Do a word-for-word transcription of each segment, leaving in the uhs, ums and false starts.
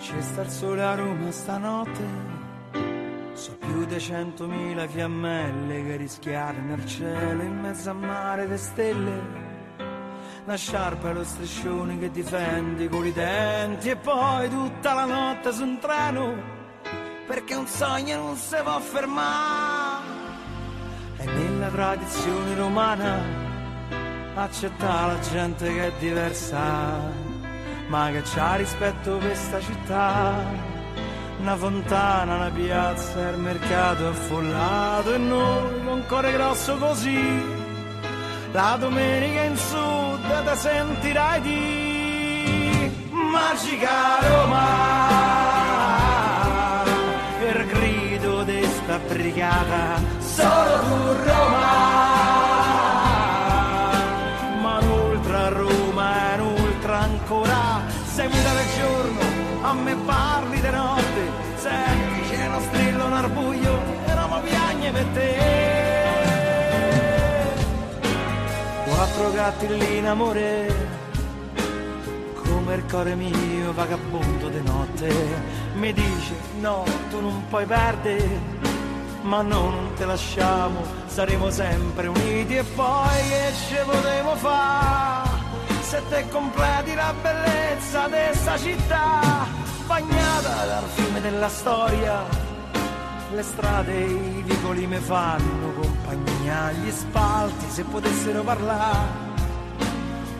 C'è star sole a Roma stanotte, so più di centomila fiammelle che rischiare nel cielo in mezzo a mare di stelle. La sciarpa e lo striscione che difendi con i denti e poi tutta la notte su un treno, perché un sogno non si può fermare. E nella tradizione romana accettare la gente che è diversa, ma che c'ha rispetto per questa città. Una fontana, una piazza, il mercato affollato e noi con cuore grosso così. La domenica in sud te sentirai di magica Roma, il grido di sta brigata, solo tu Roma. A me parli di notte, senti c'è uno strillo, un arbuglio e Roma piagne per te. Quattro gatti lì in amore, come il cuore mio vagabondo di notte, mi dice no, tu non puoi perdere, ma no, non te lasciamo, saremo sempre uniti. E poi che ce potevo fare se te completi la bellezza di questa città, bagnata dal fiume della storia. Le strade e i vicoli mi fanno compagnia, gli spalti se potessero parlare.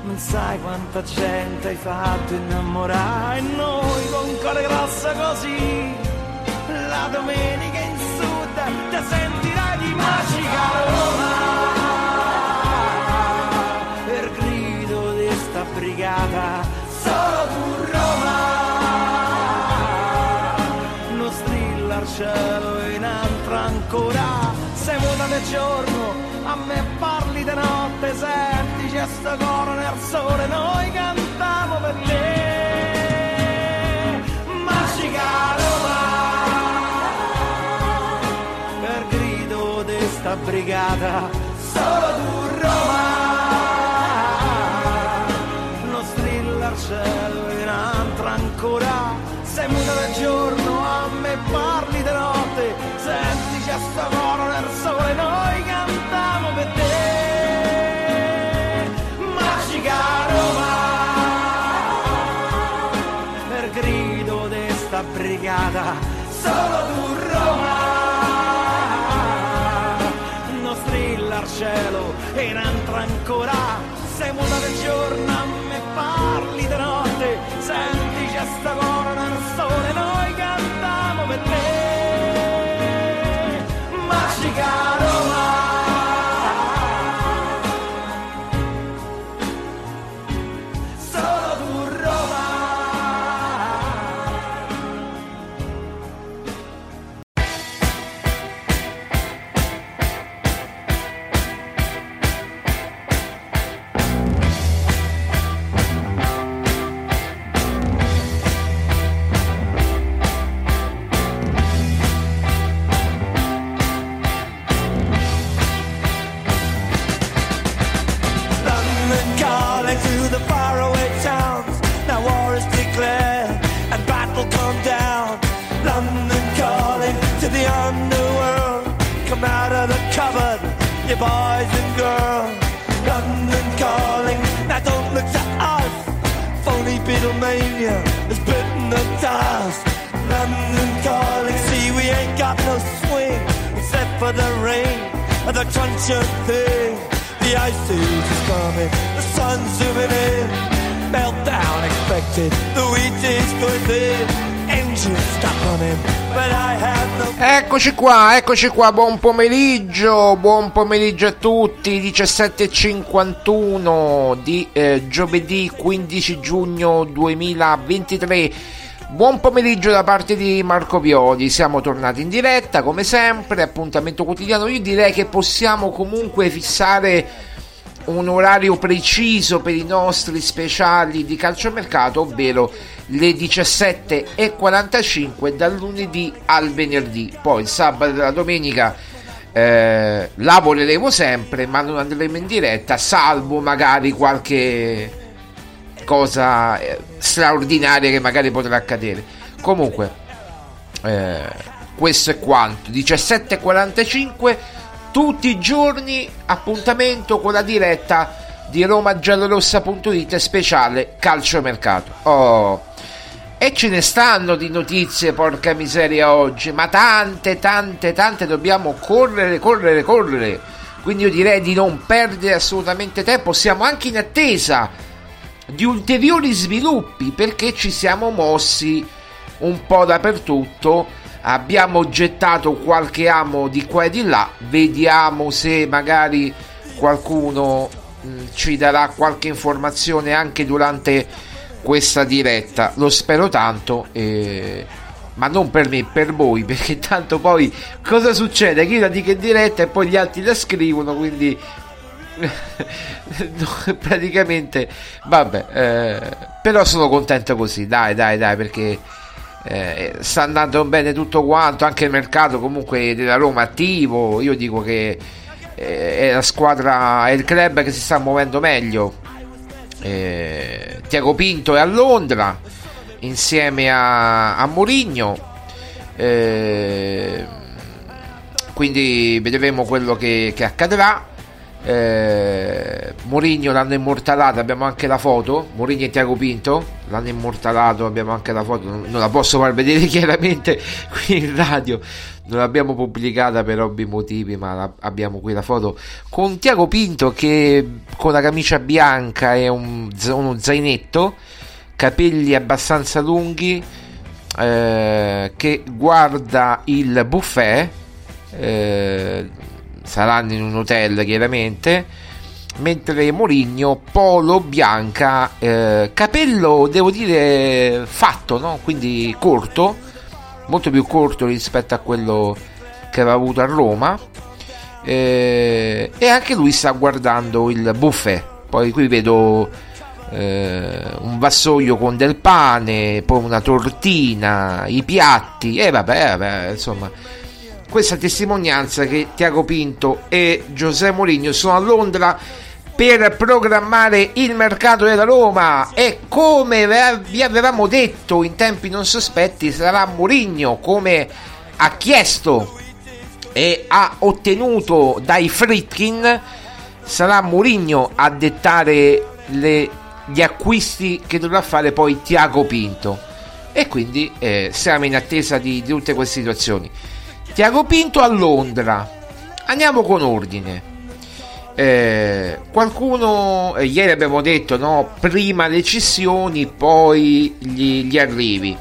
Non sai quanta gente hai fatto innamorare, e noi con cuore grosso così, la domenica in sud te sentirai di magica Roma, per grido di sta brigata, solo tu Roma. Cielo in altro ancora, sei muta del giorno, a me parli di notte, senti c'è sto coro nel sole, noi cantiamo per te, magica Roma, per grido di sta brigata, solo tu Roma, non strilla al cielo in altro ancora, sei muta del giorno, a me parli notte, senti c'è sto coro nel sole, noi cantiamo per te, magica Roma, per grido di sta brigata, solo tu Roma, non strilla al cielo e n'entra ancora, sei muta del giorno, a me parli di notte, senti c'è sto coro nel sole, noi cantiamo per te, magica Roma. Solo tu Roma. You boys and girls, London calling, now don't look to us. Phony Beatlemania has bitten the dust. London calling, see we ain't got no swing, except for the rain and the crunch of things. The ice age is coming, the sun's zooming in, meltdown expected, the wheat is going thin. Eccoci qua, eccoci qua, buon pomeriggio, buon pomeriggio a tutti, diciassette e cinquantuno di eh, giovedì quindici giugno duemilaventitré. Buon pomeriggio da parte di Marco Violi, siamo tornati in diretta come sempre, appuntamento quotidiano. Io direi che possiamo comunque fissare un orario preciso per i nostri speciali di calciomercato, ovvero le diciassette e quarantacinque dal lunedì al venerdì. Poi il sabato e la domenica eh, lavoreremo sempre, ma non andremo in diretta, salvo magari qualche cosa straordinaria che magari potrà accadere. Comunque eh, questo è quanto. Diciassette e quarantacinque tutti i giorni appuntamento con la diretta di Roma Giallorossa punto it speciale calciomercato. Oh, e ce ne stanno di notizie, porca miseria, oggi, ma tante tante tante, dobbiamo correre correre correre, quindi io direi di non perdere assolutamente tempo. Siamo anche in attesa di ulteriori sviluppi perché ci siamo mossi un po' dappertutto, abbiamo gettato qualche amo di qua e di là, vediamo se magari qualcuno mh, ci darà qualche informazione anche durante questa diretta. Lo spero tanto, eh, ma non per me, per voi, perché tanto poi cosa succede? Chi la dica in diretta e poi gli altri la scrivono, quindi praticamente vabbè, eh, però sono contento così, dai dai dai, perché eh, sta andando bene tutto quanto, anche il mercato comunque della Roma attivo. Io dico che eh, è la squadra, è il club che si sta muovendo meglio. eh, Tiago Pinto è a Londra insieme a, a Mourinho, eh, quindi vedremo quello che, che accadrà. Eh, Mourinho l'hanno immortalato, abbiamo anche la foto. Mourinho e Tiago Pinto l'hanno immortalato, abbiamo anche la foto. Non, non la posso far vedere chiaramente qui in radio, non l'abbiamo pubblicata per ovvi motivi, ma la, abbiamo qui la foto con Tiago Pinto che con la camicia bianca e un, uno zainetto, capelli abbastanza lunghi, eh, che guarda il buffet. eh, Saranno in un hotel chiaramente, mentre Mourinho polo bianca, eh, capello devo dire fatto, no? Quindi corto, molto più corto rispetto a quello che aveva avuto a Roma, eh, e anche lui sta guardando il buffet. Poi qui vedo eh, un vassoio con del pane, poi una tortina, i piatti, e eh, vabbè, vabbè insomma. Questa testimonianza che Tiago Pinto e José Mourinho sono a Londra per programmare il mercato della Roma, e come vi avevamo detto in tempi non sospetti sarà Mourinho, come ha chiesto e ha ottenuto dai Friedkin, sarà Mourinho a dettare le, gli acquisti che dovrà fare poi Tiago Pinto, e quindi eh, siamo in attesa di, di tutte queste situazioni. Tiago Pinto a Londra, andiamo con ordine. Eh, qualcuno, eh, ieri abbiamo detto, no, prima le cessioni, poi gli, gli arrivi.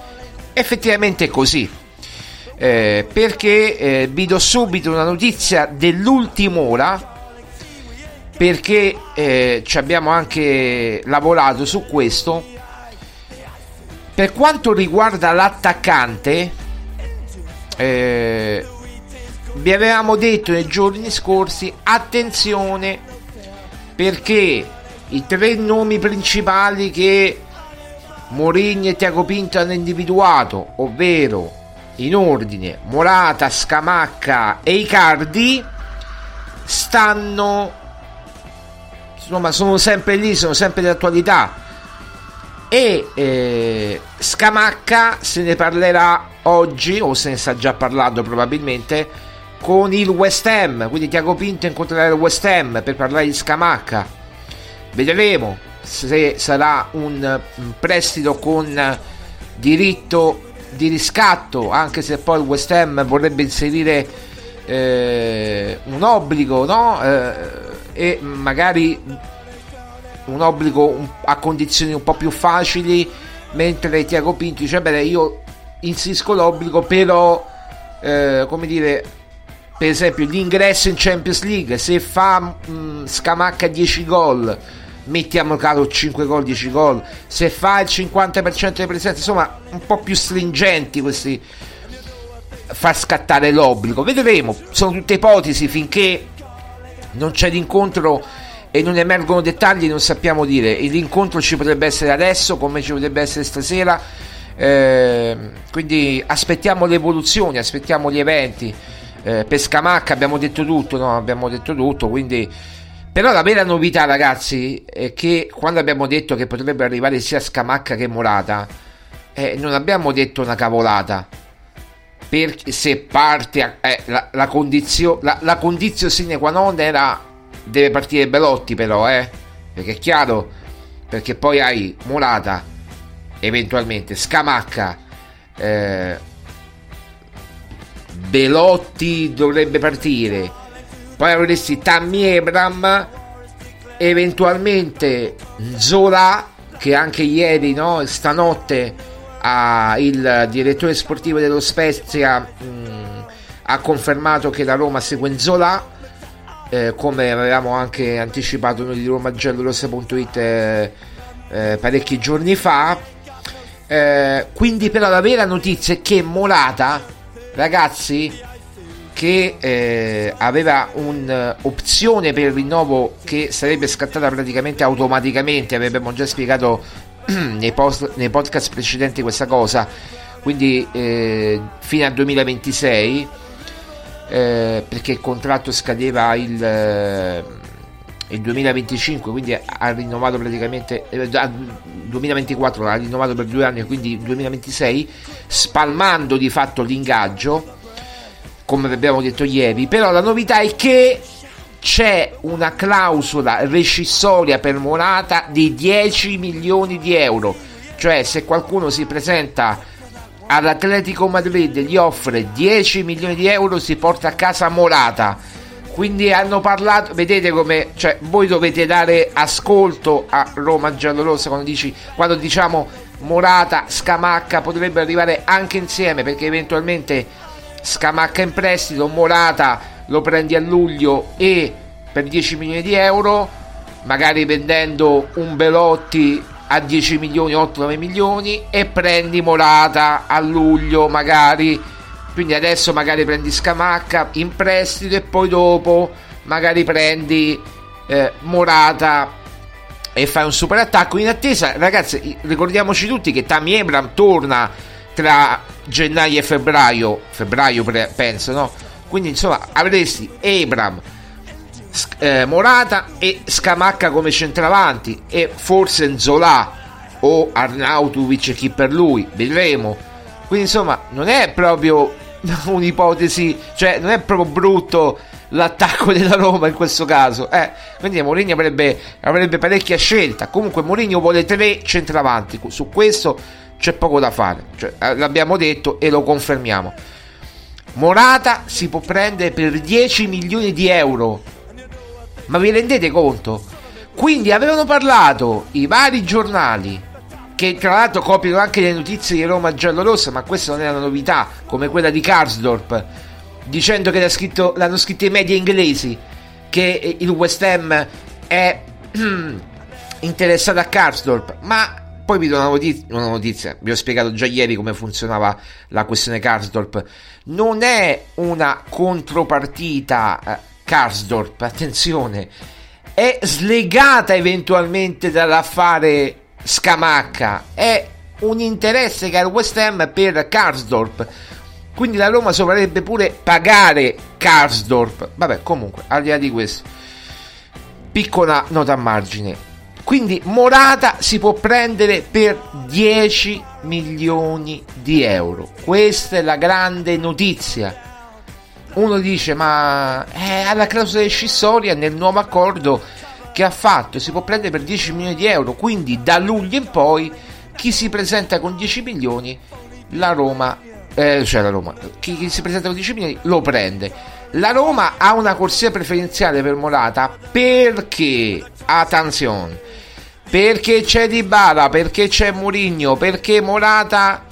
Effettivamente è così, eh, perché eh, vi do subito una notizia dell'ultima ora, perché eh, ci abbiamo anche lavorato su questo. Per quanto riguarda l'attaccante, Eh, vi avevamo detto nei giorni scorsi, attenzione, perché i tre nomi principali che Mourinho e Tiago Pinto hanno individuato, ovvero in ordine Morata, Scamacca e Icardi, stanno, insomma, sono sempre lì, sono sempre di attualità. E eh, Scamacca se ne parlerà oggi, o se ne sta già parlando probabilmente, con il West Ham, quindi Tiago Pinto incontrerà il West Ham per parlare di Scamacca. Vedremo se sarà un, un prestito con diritto di riscatto, anche se poi il West Ham vorrebbe inserire eh, un obbligo, no? Eh, e magari un obbligo a condizioni un po' più facili, mentre Tiago Pinto dice: beh, io inserisco l'obbligo, però eh, come dire, per esempio l'ingresso in Champions League, se fa mh, Scamacca dieci gol, mettiamo caro cinque gol, dieci gol, se fa il cinquanta per cento delle presenze, insomma un po' più stringenti questi, far scattare l'obbligo. Vedremo, sono tutte ipotesi, finché non c'è l'incontro e non emergono dettagli non sappiamo dire. E l'incontro ci potrebbe essere adesso, come ci potrebbe essere stasera, eh, quindi aspettiamo le evoluzioni, aspettiamo gli eventi. Eh, per Scamacca abbiamo detto tutto, no? Abbiamo detto tutto, quindi però la vera novità, ragazzi, è che quando abbiamo detto che potrebbe arrivare sia Scamacca che Morata, eh, non abbiamo detto una cavolata, perché se parte eh, la, la condizio la, la condizio sine qua non era deve partire Belotti, però eh perché è chiaro, perché poi hai Morata, eventualmente Scamacca, eh, Belotti dovrebbe partire, poi avresti Tammy Abraham, eventualmente Nzola, che anche ieri, no, stanotte ha, il direttore sportivo dello Spezia mh, ha confermato che la Roma segue Nzola, eh, come avevamo anche anticipato noi di Roma Giallorossa punto it eh, eh, parecchi giorni fa, eh, quindi però la vera notizia è che Morata, ragazzi, che eh, aveva un'opzione per il rinnovo che sarebbe scattata praticamente automaticamente, avevamo già spiegato nei, post, nei podcast precedenti questa cosa, quindi eh, fino al duemilaventisei, eh, perché il contratto scadeva il, eh, il duemilaventicinque, quindi ha rinnovato praticamente eh, dal duemilaventiquattro l'ha rinnovato per due anni, quindi il duemilaventisei, spalmando di fatto l'ingaggio, come abbiamo detto ieri. Però la novità è che c'è una clausola rescissoria per Morata di dieci milioni di euro, cioè se qualcuno si presenta all'Atletico Madrid e gli offre dieci milioni di euro si porta a casa Morata. Quindi hanno parlato, vedete come, cioè voi dovete dare ascolto a Roma Giallorossa quando, dici, quando diciamo Morata, Scamacca potrebbe arrivare anche insieme, perché eventualmente Scamacca in prestito, Morata lo prendi a luglio e per dieci milioni di euro, magari vendendo un Belotti a dieci milioni, otto nove milioni, e prendi Morata a luglio magari, quindi adesso magari prendi Scamacca in prestito e poi dopo magari prendi eh, Morata e fai un super attacco. In attesa, ragazzi, ricordiamoci tutti che Tammy Abraham torna tra gennaio e febbraio, febbraio pre- penso, no? Quindi insomma avresti Abraham, eh, Morata e Scamacca come centravanti, e forse Nzola o Arnautovic, chi per lui, vedremo. Quindi insomma non è proprio un'ipotesi, cioè non è proprio brutto l'attacco della Roma in questo caso, eh, quindi Mourinho avrebbe, avrebbe parecchia scelta. Comunque Mourinho vuole tre centravanti, su questo c'è poco da fare, cioè, l'abbiamo detto e lo confermiamo. Morata si può prendere per dieci milioni di euro, ma vi rendete conto? Quindi avevano parlato i vari giornali, che tra l'altro coprono anche le notizie di Roma Giallorossa, ma questa non è una novità, come quella di Karsdorp, dicendo che l'ha scritto, l'hanno scritto i media inglesi, che il West Ham è interessato a Karsdorp, ma poi vi do una notizia, una notizia, vi ho spiegato già ieri come funzionava la questione Karsdorp. Non è una contropartita eh, Karsdorp, attenzione, è slegata eventualmente dall'affare Scamacca, è un interesse che ha il West Ham per Karsdorp, quindi la Roma dovrebbe pure pagare Karsdorp. Vabbè, comunque, al di là di questo, piccola nota a margine. Quindi Morata si può prendere per dieci milioni di euro. Questa è la grande notizia. Uno dice, ma eh, alla clausola rescissoria nel nuovo accordo che ha fatto si può prendere per dieci milioni di euro. Quindi da luglio in poi chi si presenta con dieci milioni, la Roma, eh, cioè la Roma, chi, chi si presenta con dieci milioni lo prende. La Roma ha una corsia preferenziale per Morata perché, attenzione, perché c'è Dybala, perché c'è Mourinho, perché Morata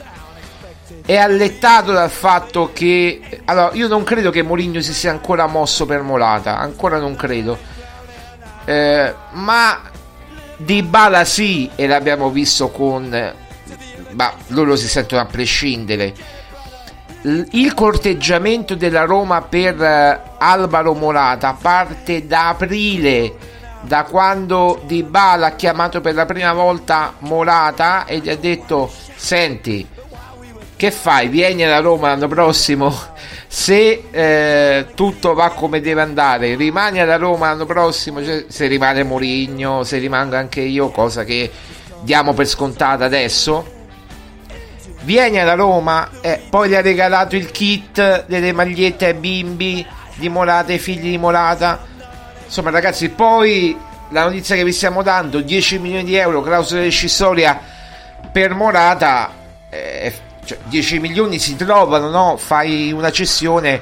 è allettato dal fatto che, allora, io non credo che Mourinho si sia ancora mosso per Morata, ancora non credo, eh, ma Dybala sì, e l'abbiamo visto con, ma loro si sentono a prescindere. Il corteggiamento della Roma per Álvaro Morata parte da aprile, da quando Dybala ha chiamato per la prima volta Morata e gli ha detto: senti, che fai? Vieni alla Roma l'anno prossimo, se eh, tutto va come deve andare rimani alla Roma l'anno prossimo, cioè, se rimane Mourinho, se rimango anche io, cosa che diamo per scontata adesso, vieni alla Roma. Eh, poi gli ha regalato il kit delle magliette ai bimbi di Morata, ai figli di Morata. Insomma ragazzi, poi la notizia che vi stiamo dando, dieci milioni di euro clausola rescissoria per Morata, eh, cioè dieci milioni si trovano, no? Fai una cessione,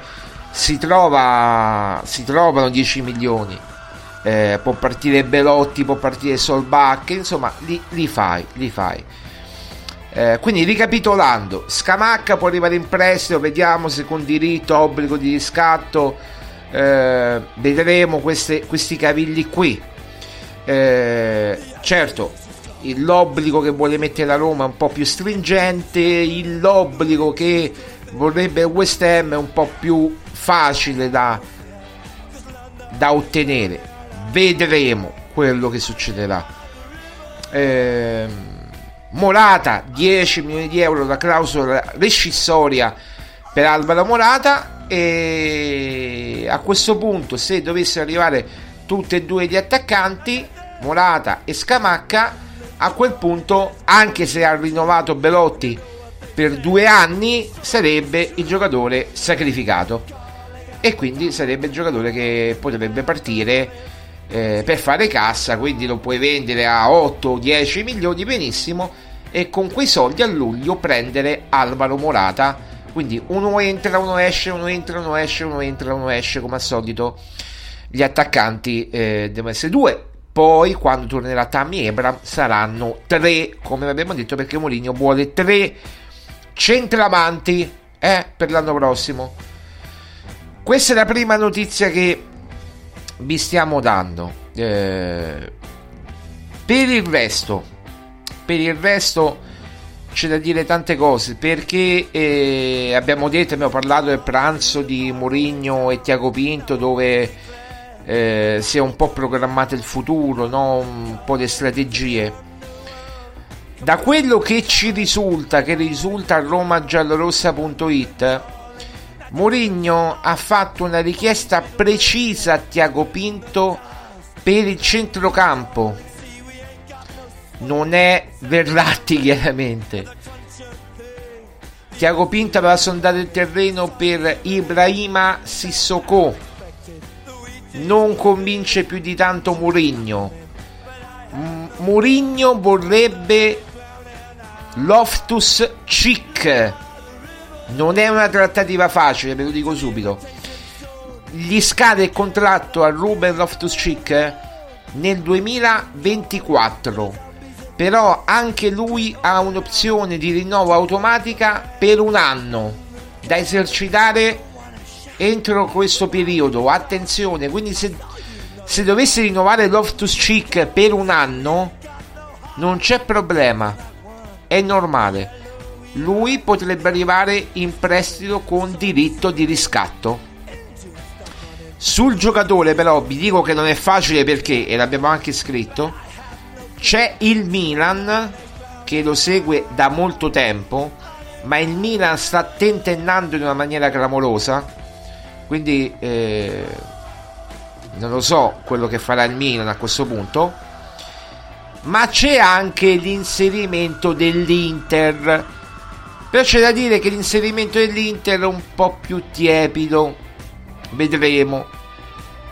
si trova, si trovano dieci milioni, eh, può partire Belotti, può partire Solbach, insomma li, li fai, li fai. Eh, quindi ricapitolando, Scamacca può arrivare in prestito, vediamo se con diritto, obbligo di riscatto, eh, vedremo queste, questi cavilli qui. Eh, certo, l'obbligo che vuole mettere la Roma è un po' più stringente, l'obbligo che vorrebbe West Ham è un po' più facile da, da ottenere. Vedremo quello che succederà. Eh, Morata, dieci milioni di euro la clausola rescissoria per Álvaro Morata, e a questo punto se dovessero arrivare tutti e due gli attaccanti, Morata e Scamacca, a quel punto, anche se ha rinnovato Belotti per due anni, sarebbe il giocatore sacrificato, e quindi sarebbe il giocatore che potrebbe partire Eh, per fare cassa, quindi lo puoi vendere a otto o dieci milioni benissimo, e con quei soldi a luglio prendere Álvaro Morata. Quindi uno entra, uno esce, uno entra, uno esce, uno entra, uno esce, come al solito. Gli attaccanti eh, devono essere due, poi quando tornerà Tammy Abraham saranno tre, come abbiamo detto, perché Mourinho vuole tre centravanti eh, per l'anno prossimo. Questa è la prima notizia che vi stiamo dando. Eh, per il resto, per il resto c'è da dire tante cose, perché eh, abbiamo detto, abbiamo parlato del pranzo di Mourinho e Tiago Pinto, dove eh, si è un po' programmato il futuro, no? Un po' le strategie. Da quello che ci risulta, che risulta a Roma Giallorossa punto it, Mourinho ha fatto una richiesta precisa a Tiago Pinto per il centrocampo. Non è Verratti, chiaramente. Tiago Pinto aveva sondato il terreno per Ibrahima Sissoko. Non convince più di tanto Mourinho. M- Mourinho vorrebbe Loftus-Cheek. Non è una trattativa facile, ve lo dico subito. Gli scade il contratto a Ruben Loftus-Cheek nel duemilaventiquattro, però anche lui ha un'opzione di rinnovo automatica per un anno da esercitare entro questo periodo. Attenzione, quindi se, se dovesse rinnovare Loftus-Cheek per un anno non c'è problema, è normale. Lui potrebbe arrivare in prestito con diritto di riscatto. Sul giocatore però vi dico che non è facile, perché, e l'abbiamo anche scritto, c'è il Milan che lo segue da molto tempo, ma il Milan sta tentennando in una maniera clamorosa, quindi eh, non lo so quello che farà il Milan a questo punto. Ma c'è anche l'inserimento dell'Inter, però c'è da dire che l'inserimento dell'Inter è un po' più tiepido, vedremo.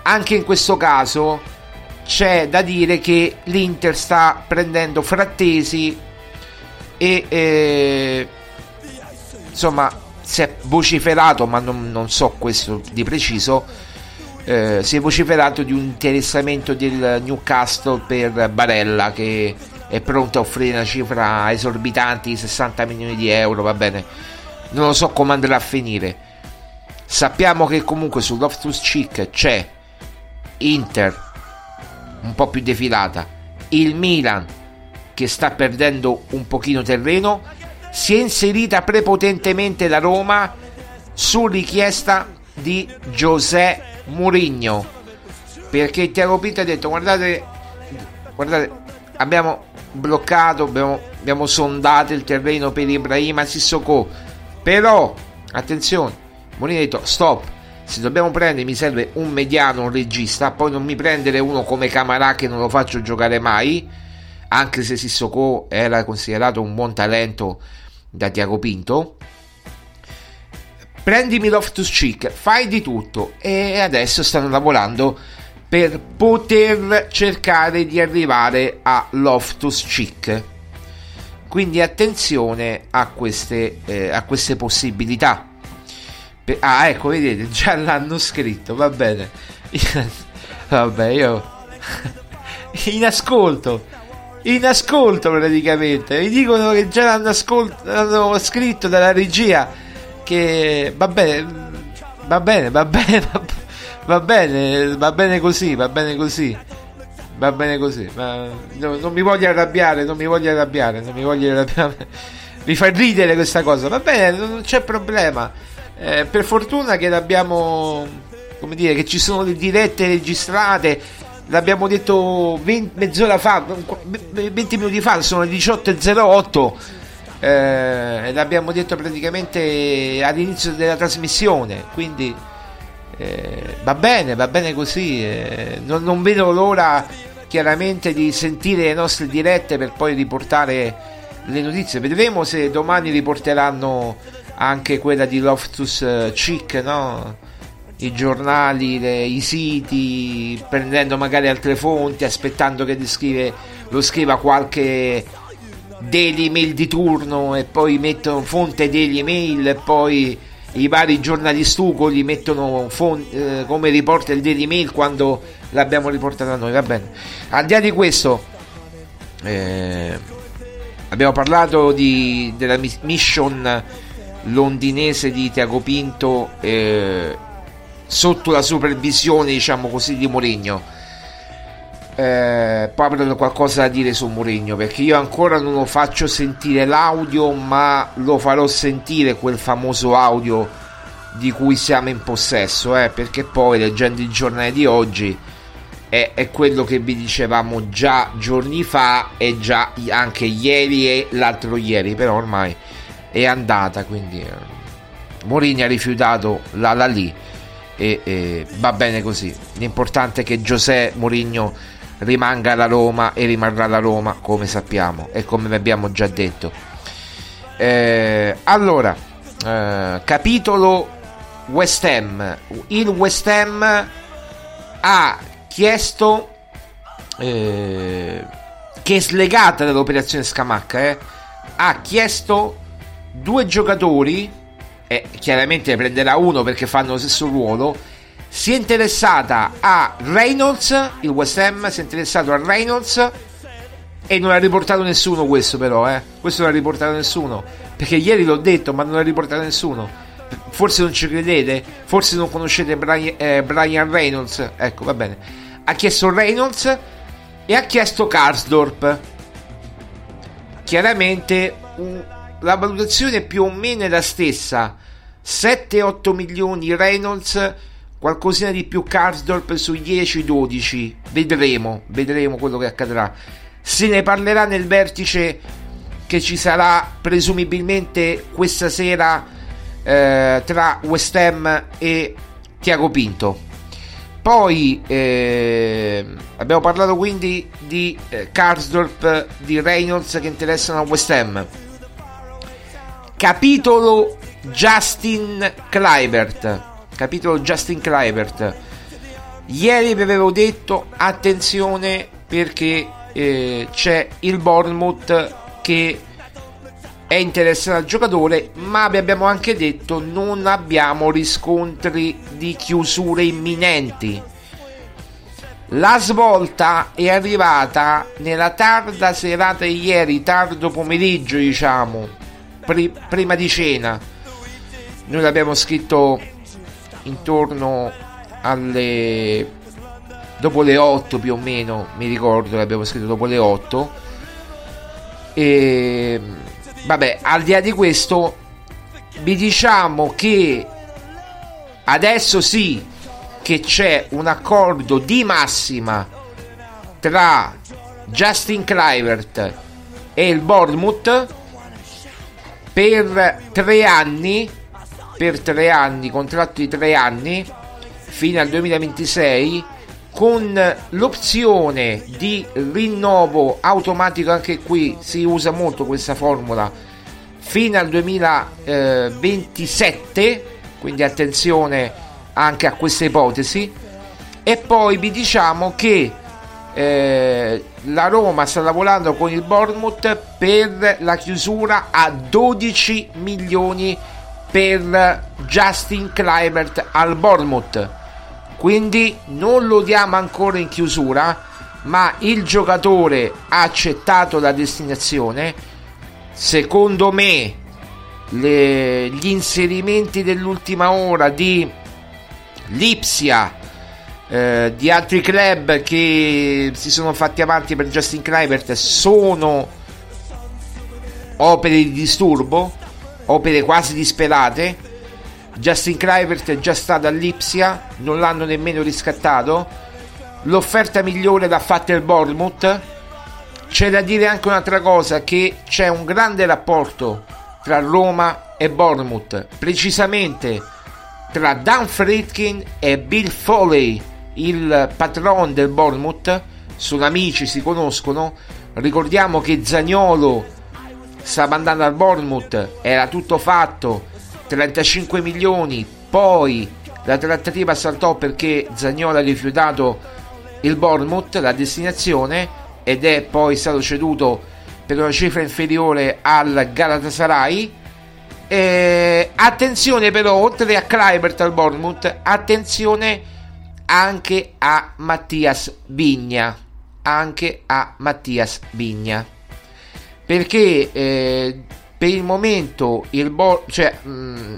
Anche in questo caso c'è da dire che l'Inter sta prendendo Frattesi e eh, insomma si è vociferato, ma non, non so questo di preciso, eh, si è vociferato di un interessamento del Newcastle per Barella, che è pronto a offrire una cifra esorbitante di sessanta milioni di euro, va bene, non lo so come andrà a finire. Sappiamo che comunque su Loftus-Cheek c'è Inter un po' più defilata, il Milan che sta perdendo un pochino terreno, si è inserita prepotentemente la Roma su richiesta di José Mourinho, perché Tiago Pinto ha detto guardate, guardate abbiamo bloccato, abbiamo, abbiamo sondato il terreno per Ibrahima Sissoko, però attenzione, Mourinho ha detto stop, se dobbiamo prendere mi serve un mediano, un regista, poi non mi prendere uno come Camarà che non lo faccio giocare mai, anche se Sissoko era considerato un buon talento da Tiago Pinto, prendimi Loftus-Cheek, fai di tutto. E adesso stanno lavorando per poter cercare di arrivare a Loftus-Cheek, quindi attenzione a queste, eh, a queste possibilità. Ah, ecco, vedete, già l'hanno scritto, va bene. Vabbè, io in ascolto, in ascolto praticamente, mi dicono che già l'hanno, ascol- l'hanno scritto dalla regia, che va bene, va bene, va bene, va bene, va bene così, va bene così, va bene così, ma no, non mi voglio arrabbiare, non mi voglio arrabbiare, non mi voglio arrabbiare, mi fa ridere questa cosa, va bene, non c'è problema. Eh, per fortuna che l'abbiamo, come dire, che ci sono le dirette registrate, l'abbiamo detto venti, mezz'ora fa, venti minuti fa, sono le diciotto e zero otto, eh, l'abbiamo detto praticamente all'inizio della trasmissione, quindi eh, va bene, va bene così, eh, non, non vedo l'ora chiaramente di sentire le nostre dirette per poi riportare le notizie, vedremo se domani riporteranno anche quella di Loftus-Cheek, no? I giornali, le, i siti, prendendo magari altre fonti, aspettando che descrive, lo scriva qualche Daily Mail di turno e poi mettono fonte Daily Mail e poi i vari giornali stucoli mettono fon- eh, come riporta il Daily Mail quando l'abbiamo riportata noi, va bene. Al di là di questo, eh, abbiamo parlato di, della mission londinese di Tiago Pinto, eh, sotto la supervisione, diciamo così, di Mourinho. Eh, poi avrò qualcosa da dire su Mourinho, perché io ancora non lo faccio sentire l'audio, ma lo farò sentire quel famoso audio di cui siamo in possesso, eh, perché poi leggendo il giornale di oggi è, è quello che vi dicevamo già giorni fa e già anche ieri e l'altro ieri, però ormai è andata, quindi eh, Mourinho ha rifiutato la la lì e, e va bene così, l'importante è che José Mourinho rimanga alla Roma e rimarrà alla Roma come sappiamo e come vi abbiamo già detto. Eh, allora, eh, capitolo West Ham, il West Ham ha chiesto eh, che è slegata dall'operazione Scamacca, eh, ha chiesto due giocatori e eh, chiaramente ne prenderà uno perché fanno lo stesso ruolo. Si è interessata a Reynolds, il West Ham si è interessato a Reynolds e non ha riportato nessuno questo, però eh. questo non ha riportato nessuno, perché ieri l'ho detto ma non ha riportato nessuno, forse non ci credete, forse non conoscete Brian, eh, Bryan Reynolds, ecco, va bene, ha chiesto Reynolds e ha chiesto Karsdorp. Chiaramente un la valutazione è più o meno è la stessa, sette otto milioni Reynolds, qualcosina di più Karsdorp sui dieci dodici, vedremo, vedremo quello che accadrà, se ne parlerà nel vertice che ci sarà presumibilmente questa sera eh, tra West Ham e Tiago Pinto. Poi eh, abbiamo parlato quindi di eh, Karsdorp, di Reynolds che interessano a West Ham. Capitolo Justin Kluivert. Capitolo Justin Kluivert. Ieri vi avevo detto attenzione perché eh, c'è il Bournemouth che è interessato al giocatore, ma vi abbiamo anche detto non abbiamo riscontri di chiusure imminenti. La svolta è arrivata nella tarda serata di ieri, tardo pomeriggio diciamo, prima di cena, Noi l'abbiamo scritto intorno alle, dopo le otto più o meno, mi ricordo, l'abbiamo scritto dopo le otto. E vabbè, al di là di questo, vi diciamo che adesso sì che c'è un accordo di massima tra Justin Kluivert e il Bournemouth per tre anni, per tre anni, contratto di tre anni fino al duemilaventisei, con l'opzione di rinnovo automatico. Anche qui si usa molto questa formula, fino al duemilaventisette, quindi attenzione anche a questa ipotesi. E poi vi diciamo che eh, la Roma sta lavorando con il Bournemouth per la chiusura a dodici milioni per Justin Kluivert al Bournemouth, quindi non lo diamo ancora in chiusura, ma il giocatore ha accettato la destinazione. Secondo me le, gli inserimenti dell'ultima ora di Lipsia, eh, di altri club che si sono fatti avanti per Justin Kluivert, sono opere di disturbo, opere quasi disperate. Justin Kluivert è già stato a Lipsia, non l'hanno nemmeno riscattato, l'offerta migliore l'ha fatta il Bournemouth. C'è da dire anche un'altra cosa, che c'è un grande rapporto tra Roma e Bournemouth, precisamente tra Dan Friedkin e Bill Foley, il patron del Bournemouth. Sono amici, si conoscono. Ricordiamo che Zaniolo stava andando al Bournemouth, era tutto fatto, trentacinque milioni, poi la trattativa saltò perché Zaniolo ha rifiutato il Bournemouth, la destinazione, ed è poi stato ceduto per una cifra inferiore al Galatasaray. Eh, attenzione però, oltre a Kluivert al Bournemouth, attenzione anche a Mattías Viña, anche a Mattías Viña, perché eh, per il momento il Bo- cioè, mh,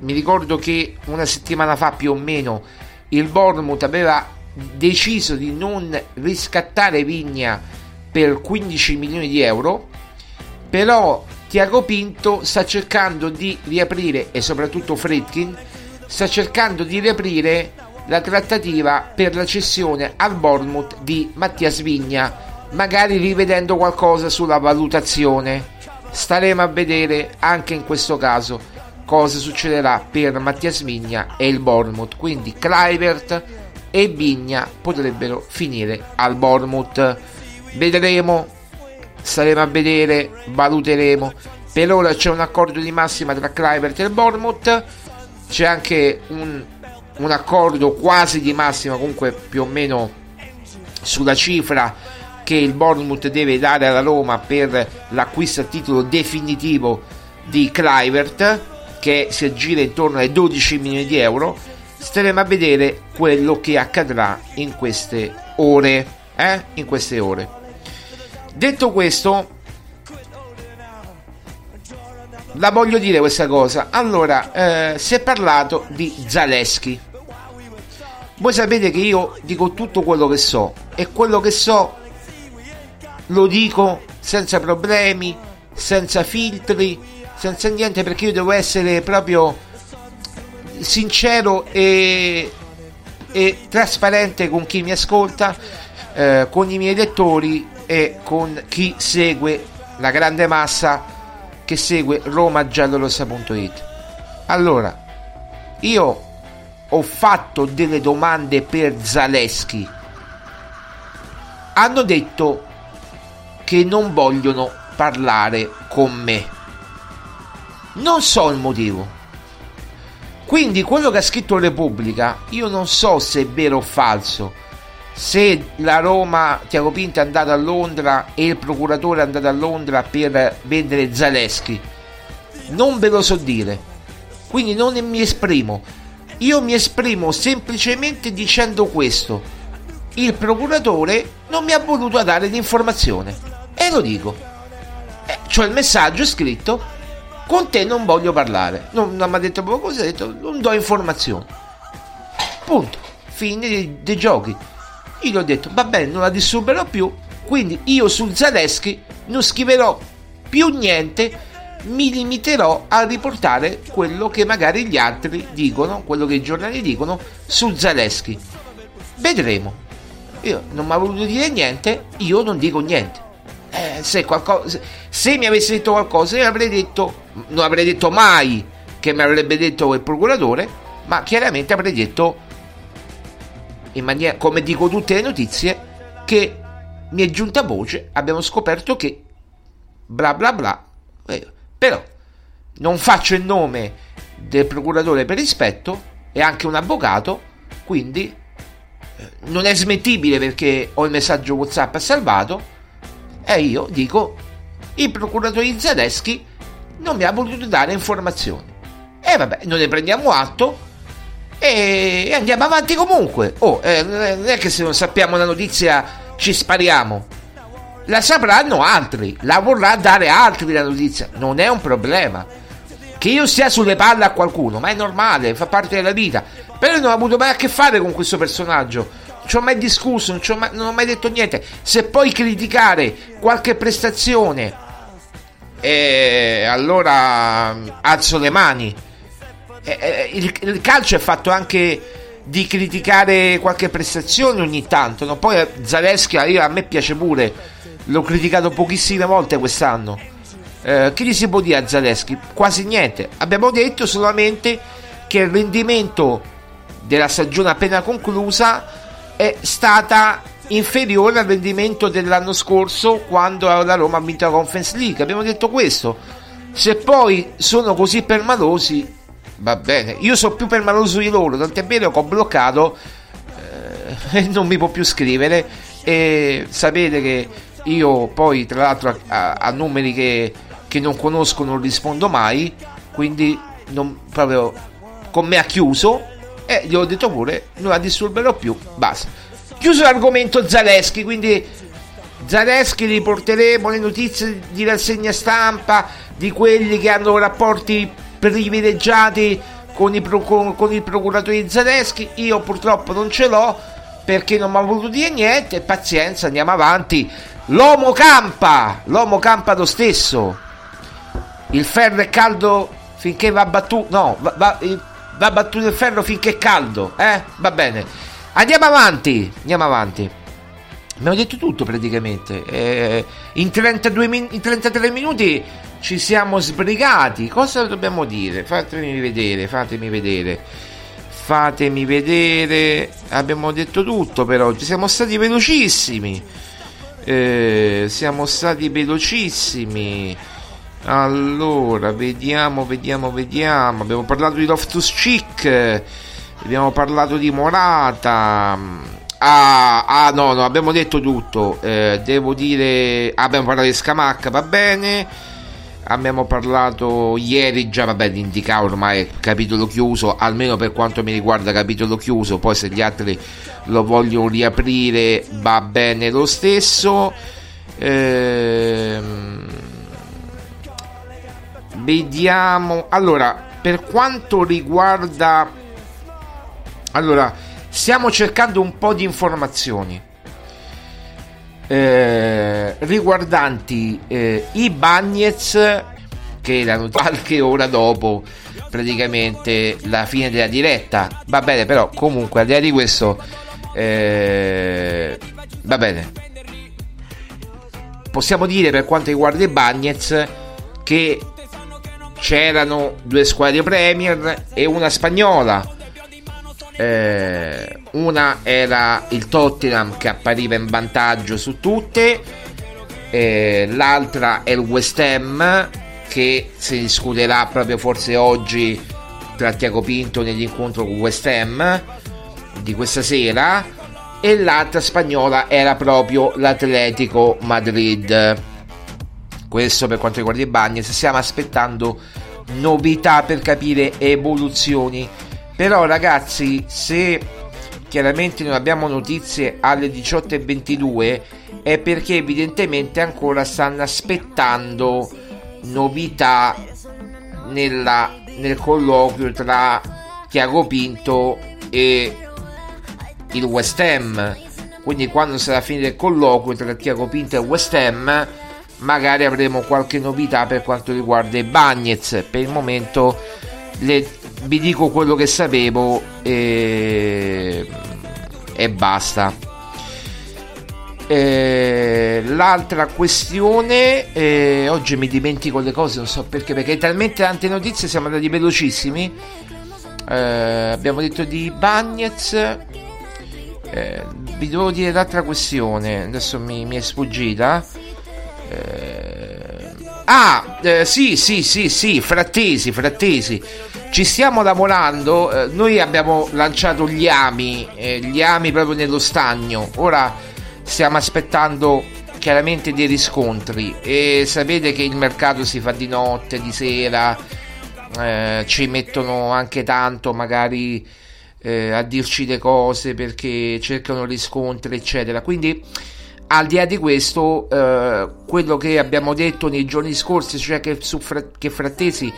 mi ricordo che una settimana fa più o meno il Bournemouth aveva deciso di non riscattare Viña per quindici milioni di euro, però Tiago Pinto sta cercando di riaprire, e soprattutto Friedkin sta cercando di riaprire la trattativa per la cessione al Bournemouth di Mattías Viña, magari rivedendo qualcosa sulla valutazione. Staremo a vedere anche in questo caso cosa succederà per Mattías Viña e il Bournemouth. Quindi Kluivert e Viña potrebbero finire al Bournemouth, vedremo. Saremo a vedere, valuteremo. Per ora c'è un accordo di massima tra Kluivert e il Bournemouth. C'è anche un, un accordo quasi di massima, comunque più o meno sulla cifra che il Bournemouth deve dare alla Roma per l'acquisto a titolo definitivo di Kluivert, che si aggira intorno ai dodici milioni di euro. Staremo a vedere quello che accadrà in queste ore. Eh? In queste ore. Detto questo, la voglio dire questa cosa. Allora, eh, si è parlato di Zalewski. Voi sapete che io dico tutto quello che so, e quello che so lo dico senza problemi, senza filtri, senza niente, perché io devo essere proprio sincero e, e trasparente con chi mi ascolta, eh, con i miei lettori e con chi segue la grande massa che segue Roma Giallorossa punto it. Allora, io ho fatto delle domande per Zalewski, hanno detto che non vogliono parlare con me, non so il motivo. Quindi quello che ha scritto Repubblica io non so se è vero o falso, se la Roma, Tiago Pinto è andato a Londra e il procuratore è andato a Londra per vendere Zalewski, non ve lo so dire, quindi non mi esprimo. Io mi esprimo semplicemente dicendo questo: il procuratore non mi ha voluto dare l'informazione, e lo dico, eh, cioè il messaggio è scritto con te non voglio parlare, non, non mi ha detto proprio così, ha detto non do informazioni, punto, fine dei, dei giochi. Io gli ho detto va bene, non la disturberò più, quindi io sul Zalewski non scriverò più niente, mi limiterò a riportare quello che magari gli altri dicono, quello che i giornali dicono su Zalewski, vedremo. Io non mi ha voluto dire niente, io non dico niente. eh, se, qualcosa, se mi avesse detto qualcosa io avrei detto, non avrei detto mai che mi avrebbe detto il procuratore, ma chiaramente avrei detto in maniera, come dico tutte le notizie, che mi è giunta voce, abbiamo scoperto che bla bla bla. eh, Però non faccio il nome del procuratore per rispetto, è anche un avvocato, quindi non è smettibile perché ho il messaggio WhatsApp salvato, e io dico il procuratore Zalewski non mi ha voluto dare informazioni. E vabbè, noi ne prendiamo atto e andiamo avanti comunque. Oh, eh, non è che se non sappiamo la notizia ci spariamo. La sapranno altri, la vorrà dare altri la notizia, non è un problema. Che io stia sulle palle a qualcuno, ma è normale, fa parte della vita. Però io non ho avuto mai a che fare con questo personaggio, non ci ho mai discusso, non, ci ho mai, non ho mai detto niente. Se poi criticare qualche prestazione, eh, allora alzo le mani. Eh, eh, il, il calcio è fatto anche di criticare qualche prestazione ogni tanto, no? Poi Zalewski a me piace pure, l'ho criticato pochissime volte quest'anno. Eh, che gli si può dire a Zalewski? Quasi niente. Abbiamo detto solamente che il rendimento della stagione appena conclusa è stata inferiore al rendimento dell'anno scorso, quando la Roma ha vinto la Conference League. Abbiamo detto questo. Se poi sono così permalosi, va bene, io sono più permaloso di loro, tant'è vero che ho bloccato eh, e non mi può più scrivere. E sapete che io poi tra l'altro a, a numeri che, che non conosco non rispondo mai, quindi non, proprio con me ha chiuso, e gli ho detto pure non la disturberò più, basta, chiuso l'argomento Zalewski. Quindi Zalewski riporteremo le notizie di rassegna stampa di quelli che hanno rapporti privilegiati con, i pro, con, con il procuratore Zalewski. Io purtroppo non ce l'ho perché non mi ha voluto dire niente, pazienza, andiamo avanti. L'uomo campa, l'uomo campa lo stesso, il ferro è caldo finché va battuto, no, va, va, va battuto il ferro finché è caldo, eh? Va bene, andiamo avanti, andiamo avanti. Mi hanno detto tutto praticamente, eh, in, trentadue min- in trentatré minuti ci siamo sbrigati. Cosa dobbiamo dire? Fatemi vedere, fatemi vedere, fatemi vedere. Abbiamo detto tutto però, ci siamo stati velocissimi, eh, siamo stati velocissimi. Allora, vediamo, vediamo, vediamo. Abbiamo parlato di Loftus-Cheek, abbiamo parlato di Morata. Ah, ah no, no, abbiamo detto tutto. Eh, devo dire, abbiamo parlato di Scamacca, va bene. Abbiamo parlato ieri già, vabbè, di Indica ormai capitolo chiuso, almeno per quanto mi riguarda capitolo chiuso, poi se gli altri lo vogliono riaprire va bene lo stesso. Ehm, vediamo, allora, per quanto riguarda, allora, stiamo cercando un po' di informazioni Eh, riguardanti eh, i Bagnets, che erano qualche ora dopo praticamente la fine della diretta, va bene. Però comunque al di là di questo, eh, va bene, possiamo dire per quanto riguarda i Bagnets che c'erano due squadre Premier e una spagnola. Eh, una era il Tottenham che appariva in vantaggio su tutte, eh, l'altra è il West Ham, che si discuterà proprio forse oggi tra Tiago Pinto nell'incontro con West Ham di questa sera, e l'altra spagnola era proprio l'Atletico Madrid. Questo per quanto riguarda i Bagnets. Stiamo aspettando novità per capire evoluzioni. Però ragazzi, se chiaramente non abbiamo notizie alle diciotto e ventidue è perché evidentemente ancora stanno aspettando novità nella, nel colloquio tra Tiago Pinto e il West Ham. Quindi quando sarà finito il colloquio tra Tiago Pinto e West Ham magari avremo qualche novità per quanto riguarda i Bagnets. Per il momento le, vi dico quello che sapevo e, e basta. E l'altra questione, e oggi mi dimentico le cose, non so perché, perché talmente tante notizie, siamo andati velocissimi. Eh, abbiamo detto di Bagnets, eh, vi devo dire l'altra questione, adesso mi, mi è sfuggita. Eh, ah eh, sì sì sì sì Frattesi Frattesi ci stiamo lavorando, eh, noi abbiamo lanciato gli ami, eh, gli ami proprio nello stagno, ora stiamo aspettando chiaramente dei riscontri e sapete che il mercato si fa di notte, di sera, eh, ci mettono anche tanto magari eh, a dirci le cose perché cercano riscontri eccetera, quindi al di là di questo, eh, quello che abbiamo detto nei giorni scorsi, cioè che su, Fra- che Frattesi,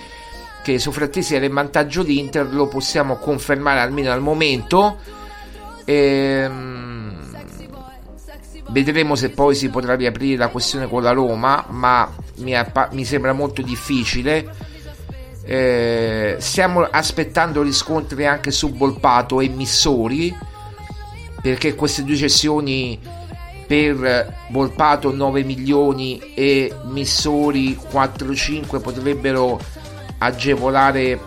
che su Frattesi era in vantaggio l'Inter, lo possiamo confermare almeno al momento. Ehm, vedremo se poi si potrà riaprire la questione con la Roma, ma mi, appa- mi sembra molto difficile. Eh, stiamo aspettando riscontri anche su Volpato e Missori, perché queste due cessioni, per Volpato nove milioni e Missori quattro cinque, potrebbero agevolare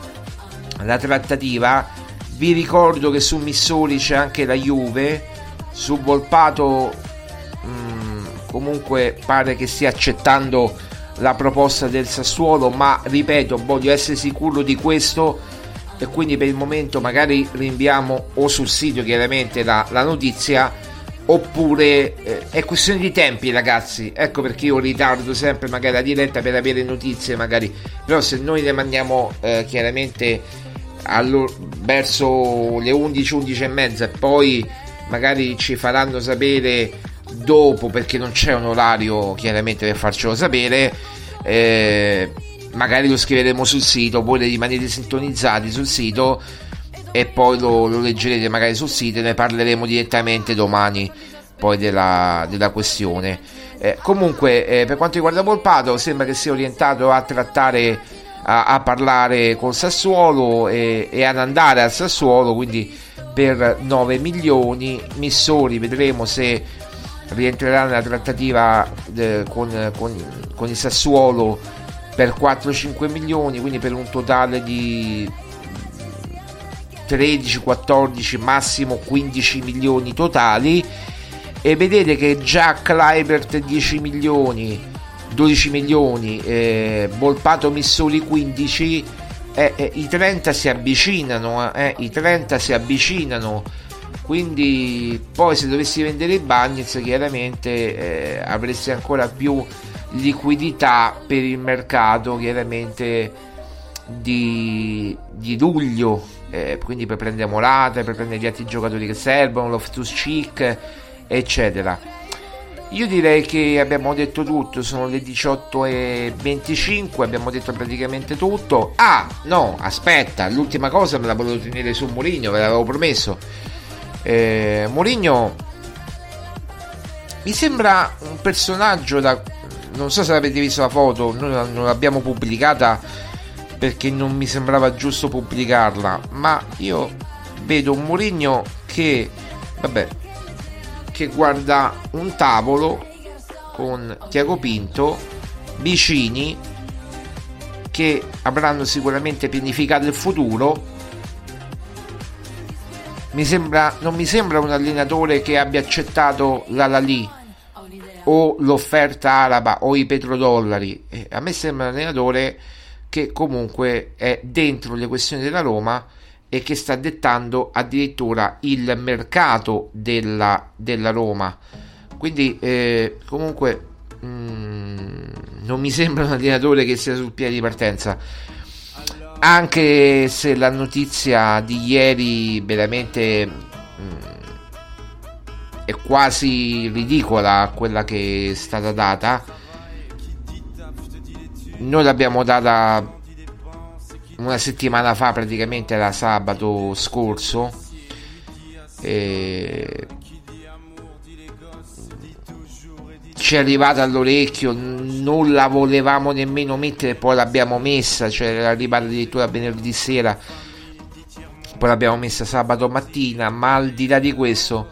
la trattativa. Vi ricordo che su Missori c'è anche la Juve, su Volpato mh, comunque pare che stia accettando la proposta del Sassuolo, ma ripeto, voglio essere sicuro di questo e quindi per il momento magari rinviamo o sul sito chiaramente la, la notizia, oppure eh, è questione di tempi ragazzi, ecco perché io ritardo sempre magari la diretta per avere notizie magari, però se noi le mandiamo eh, chiaramente allo- verso le undici, undici e mezza e poi magari ci faranno sapere dopo, perché non c'è un orario chiaramente per farcelo sapere, eh, magari lo scriveremo sul sito, voi rimanete sintonizzati sul sito e poi lo, lo leggerete magari sul sito e ne parleremo direttamente domani poi della, della questione. Eh, comunque eh, per quanto riguarda Volpato sembra che sia orientato a trattare, a, a parlare col Sassuolo e, e ad andare al Sassuolo, quindi per nove milioni. Missori vedremo se rientrerà nella trattativa eh, con, con, con il Sassuolo per quattro cinque milioni, quindi per un totale di tredici, quattordici, massimo quindici milioni totali. E vedete che già Kluivert dieci milioni, dodici milioni, eh, Volpato Missori quindici, eh, eh, i trenta si avvicinano, eh, i trenta si avvicinano, quindi poi se dovessi vendere i Bagnets chiaramente eh, avresti ancora più liquidità per il mercato chiaramente di, di luglio. Eh, quindi per prendere Morata, per prendere gli altri giocatori che servono, Loftus-Cheek eccetera. Io direi che abbiamo detto tutto, sono le diciotto e venticinque, abbiamo detto praticamente tutto. Ah no, aspetta, l'ultima cosa me la volevo tenere su Mourinho, ve l'avevo promesso. eh, Mourinho mi sembra un personaggio da, non so se l'avete visto la foto, noi non l'abbiamo pubblicata perché non mi sembrava giusto pubblicarla, ma io vedo un Mourinho che, vabbè, che guarda un tavolo con Tiago Pinto, vicini che avranno sicuramente pianificato il futuro. Mi sembra, non mi sembra un allenatore che abbia accettato la Lalì o l'offerta araba o i petrodollari. Eh, a me sembra un allenatore che comunque è dentro le questioni della Roma e che sta dettando addirittura il mercato della, della Roma, quindi eh, comunque mh, non mi sembra un allenatore che sia sul piede di partenza, anche se la notizia di ieri veramente mh, è quasi ridicola quella che è stata data. Noi l'abbiamo data una settimana fa, praticamente era sabato scorso, e ci è arrivata all'orecchio, non la volevamo nemmeno mettere, poi l'abbiamo messa, cioè era arrivata addirittura venerdì sera, poi l'abbiamo messa sabato mattina, ma al di là di questo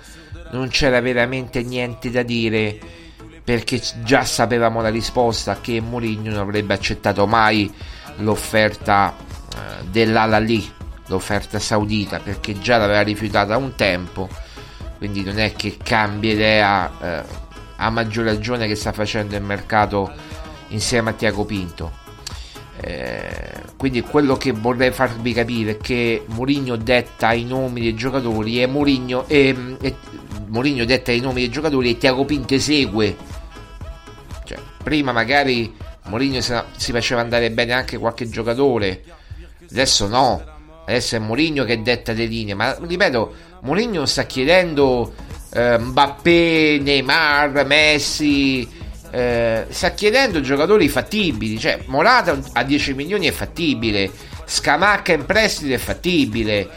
non c'era veramente niente da dire, perché già sapevamo la risposta, che Mourinho non avrebbe accettato mai l'offerta eh, dell'Al Ahly, l'offerta saudita, perché già l'aveva rifiutata un tempo, quindi non è che cambia idea, eh, a maggior ragione che sta facendo il mercato insieme a Tiago Pinto. Eh, quindi quello che vorrei farvi capire è che Mourinho detta i nomi dei giocatori e Mourinho e, e Mourinho detta i nomi dei giocatori e Tiago Pinto esegue. Cioè, prima magari Mourinho si faceva andare bene anche qualche giocatore, adesso no, adesso è Mourinho che detta le linee, ma ripeto, Mourinho sta chiedendo eh, Mbappé, Neymar, Messi, eh, sta chiedendo giocatori fattibili, cioè Morata a dieci milioni è fattibile, Scamacca in prestito è fattibile,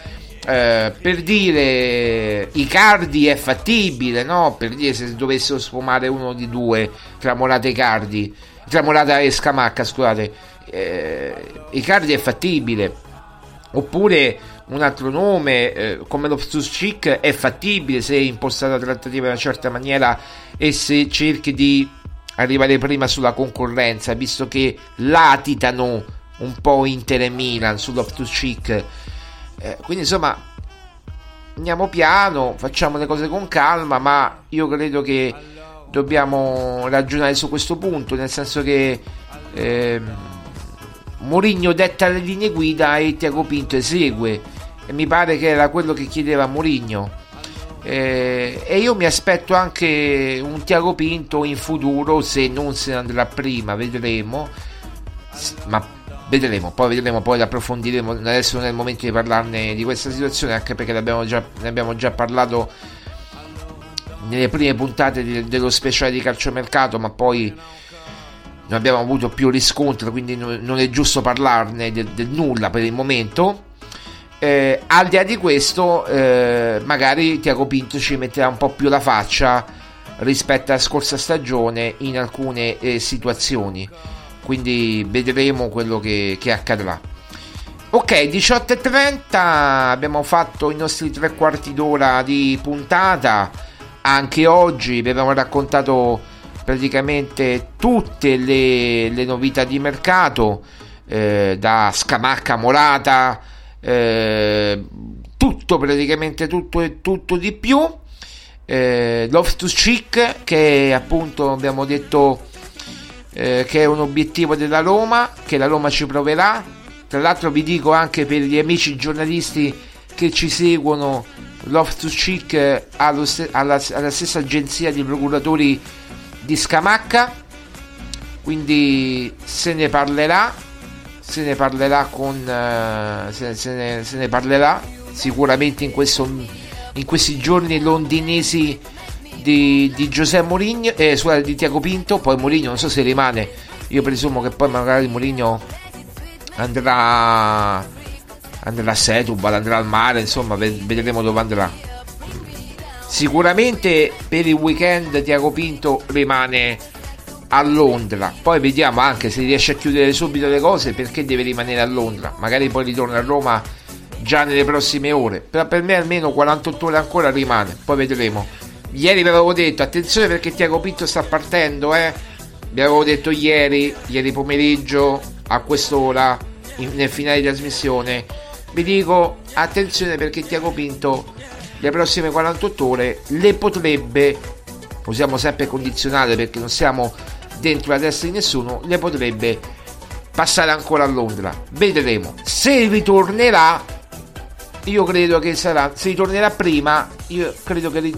eh, per dire Icardi è fattibile, no? Per dire, se dovessero sfumare uno di due tra Morata e Icardi, tra Morata e Scamacca, scusate, eh, Icardi è fattibile, oppure un altro nome eh, come Loftus-Cheek è fattibile se impostata la trattativa in una certa maniera e se cerchi di arrivare prima sulla concorrenza, visto che latitano un po' Inter e Milan su Loftus-Cheek. Eh, quindi insomma andiamo piano, facciamo le cose con calma, ma io credo che dobbiamo ragionare su questo punto, nel senso che eh, Mourinho detta le linee guida e Tiago Pinto esegue, e mi pare che era quello che chiedeva Mourinho, eh, e io mi aspetto anche un Tiago Pinto in futuro, se non se ne andrà prima, vedremo, ma vedremo, poi vedremo, poi l'approfondiremo, adesso non è il momento di parlarne di questa situazione, anche perché l'abbiamo già, ne abbiamo già parlato nelle prime puntate dello speciale di calciomercato, ma poi non abbiamo avuto più riscontro, quindi non è giusto parlarne del, del nulla per il momento. Eh, al di là di questo, eh, magari Tiago Pinto ci metterà un po' più la faccia rispetto alla scorsa stagione in alcune eh, situazioni, quindi vedremo quello che, che accadrà. Ok, diciotto e trenta, abbiamo fatto i nostri tre quarti d'ora di puntata. Anche oggi vi abbiamo raccontato praticamente tutte le, le novità di mercato, eh, da Scamacca, Morata, eh, tutto, praticamente tutto e tutto di più. Eh, Loftus-Cheek, che appunto abbiamo detto eh, che è un obiettivo della Roma, che la Roma ci proverà. Tra l'altro vi dico anche per gli amici giornalisti che ci seguono, Loftus-Cheek alla, alla stessa agenzia di procuratori di Scamacca, quindi se ne parlerà, se ne parlerà con se, se, ne, se ne parlerà sicuramente in, questo, in questi giorni londinesi di, di José Mourinho, eh, scusate, di Tiago Pinto. Poi Mourinho non so se rimane, io presumo che poi magari Mourinho andrà andrà a Setúbal, andrà al mare, insomma vedremo dove andrà. Sicuramente per il weekend Tiago Pinto rimane a Londra, poi vediamo anche se riesce a chiudere subito le cose, perché deve rimanere a Londra, magari poi ritorna a Roma già nelle prossime ore, però per me almeno quarantotto ore ancora rimane, poi vedremo. Ieri vi avevo detto attenzione perché Tiago Pinto sta partendo, eh vi avevo detto ieri ieri pomeriggio a quest'ora in, nel finale di trasmissione, vi dico attenzione perché Tiago Pinto le prossime quarantotto ore le potrebbe, usiamo sempre condizionale perché non siamo dentro la testa di nessuno, le potrebbe passare ancora a Londra, vedremo. Se ritornerà, io credo che sarà, se ritornerà prima, io credo che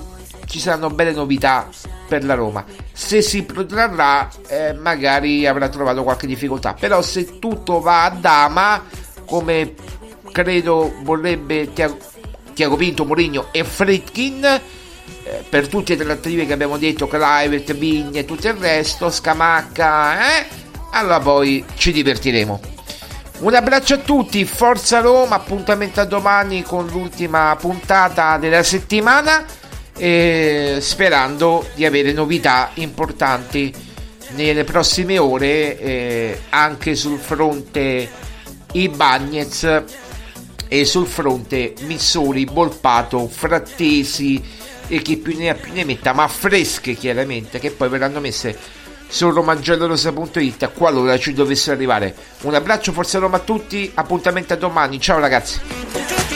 ci saranno belle novità per la Roma. Se si protrarrà, eh, magari avrà trovato qualche difficoltà, però se tutto va a dama come credo vorrebbe Tiago, Tiago Pinto, Mourinho e Friedkin, eh, per tutte le trattative che abbiamo detto, Kluivert, Viña e tutto il resto, Scamacca, eh? allora poi ci divertiremo. Un abbraccio a tutti, forza Roma, appuntamento a domani con l'ultima puntata della settimana, e sperando di avere novità importanti nelle prossime ore, eh, anche sul fronte Ibañez e sul fronte Missori, Volpato, Frattesi e chi più ne ha più ne metta, ma fresche chiaramente, che poi verranno messe su Roma Giallorossa punto it qualora ci dovessero arrivare. Un abbraccio, forza Roma a tutti, appuntamento a domani, ciao ragazzi.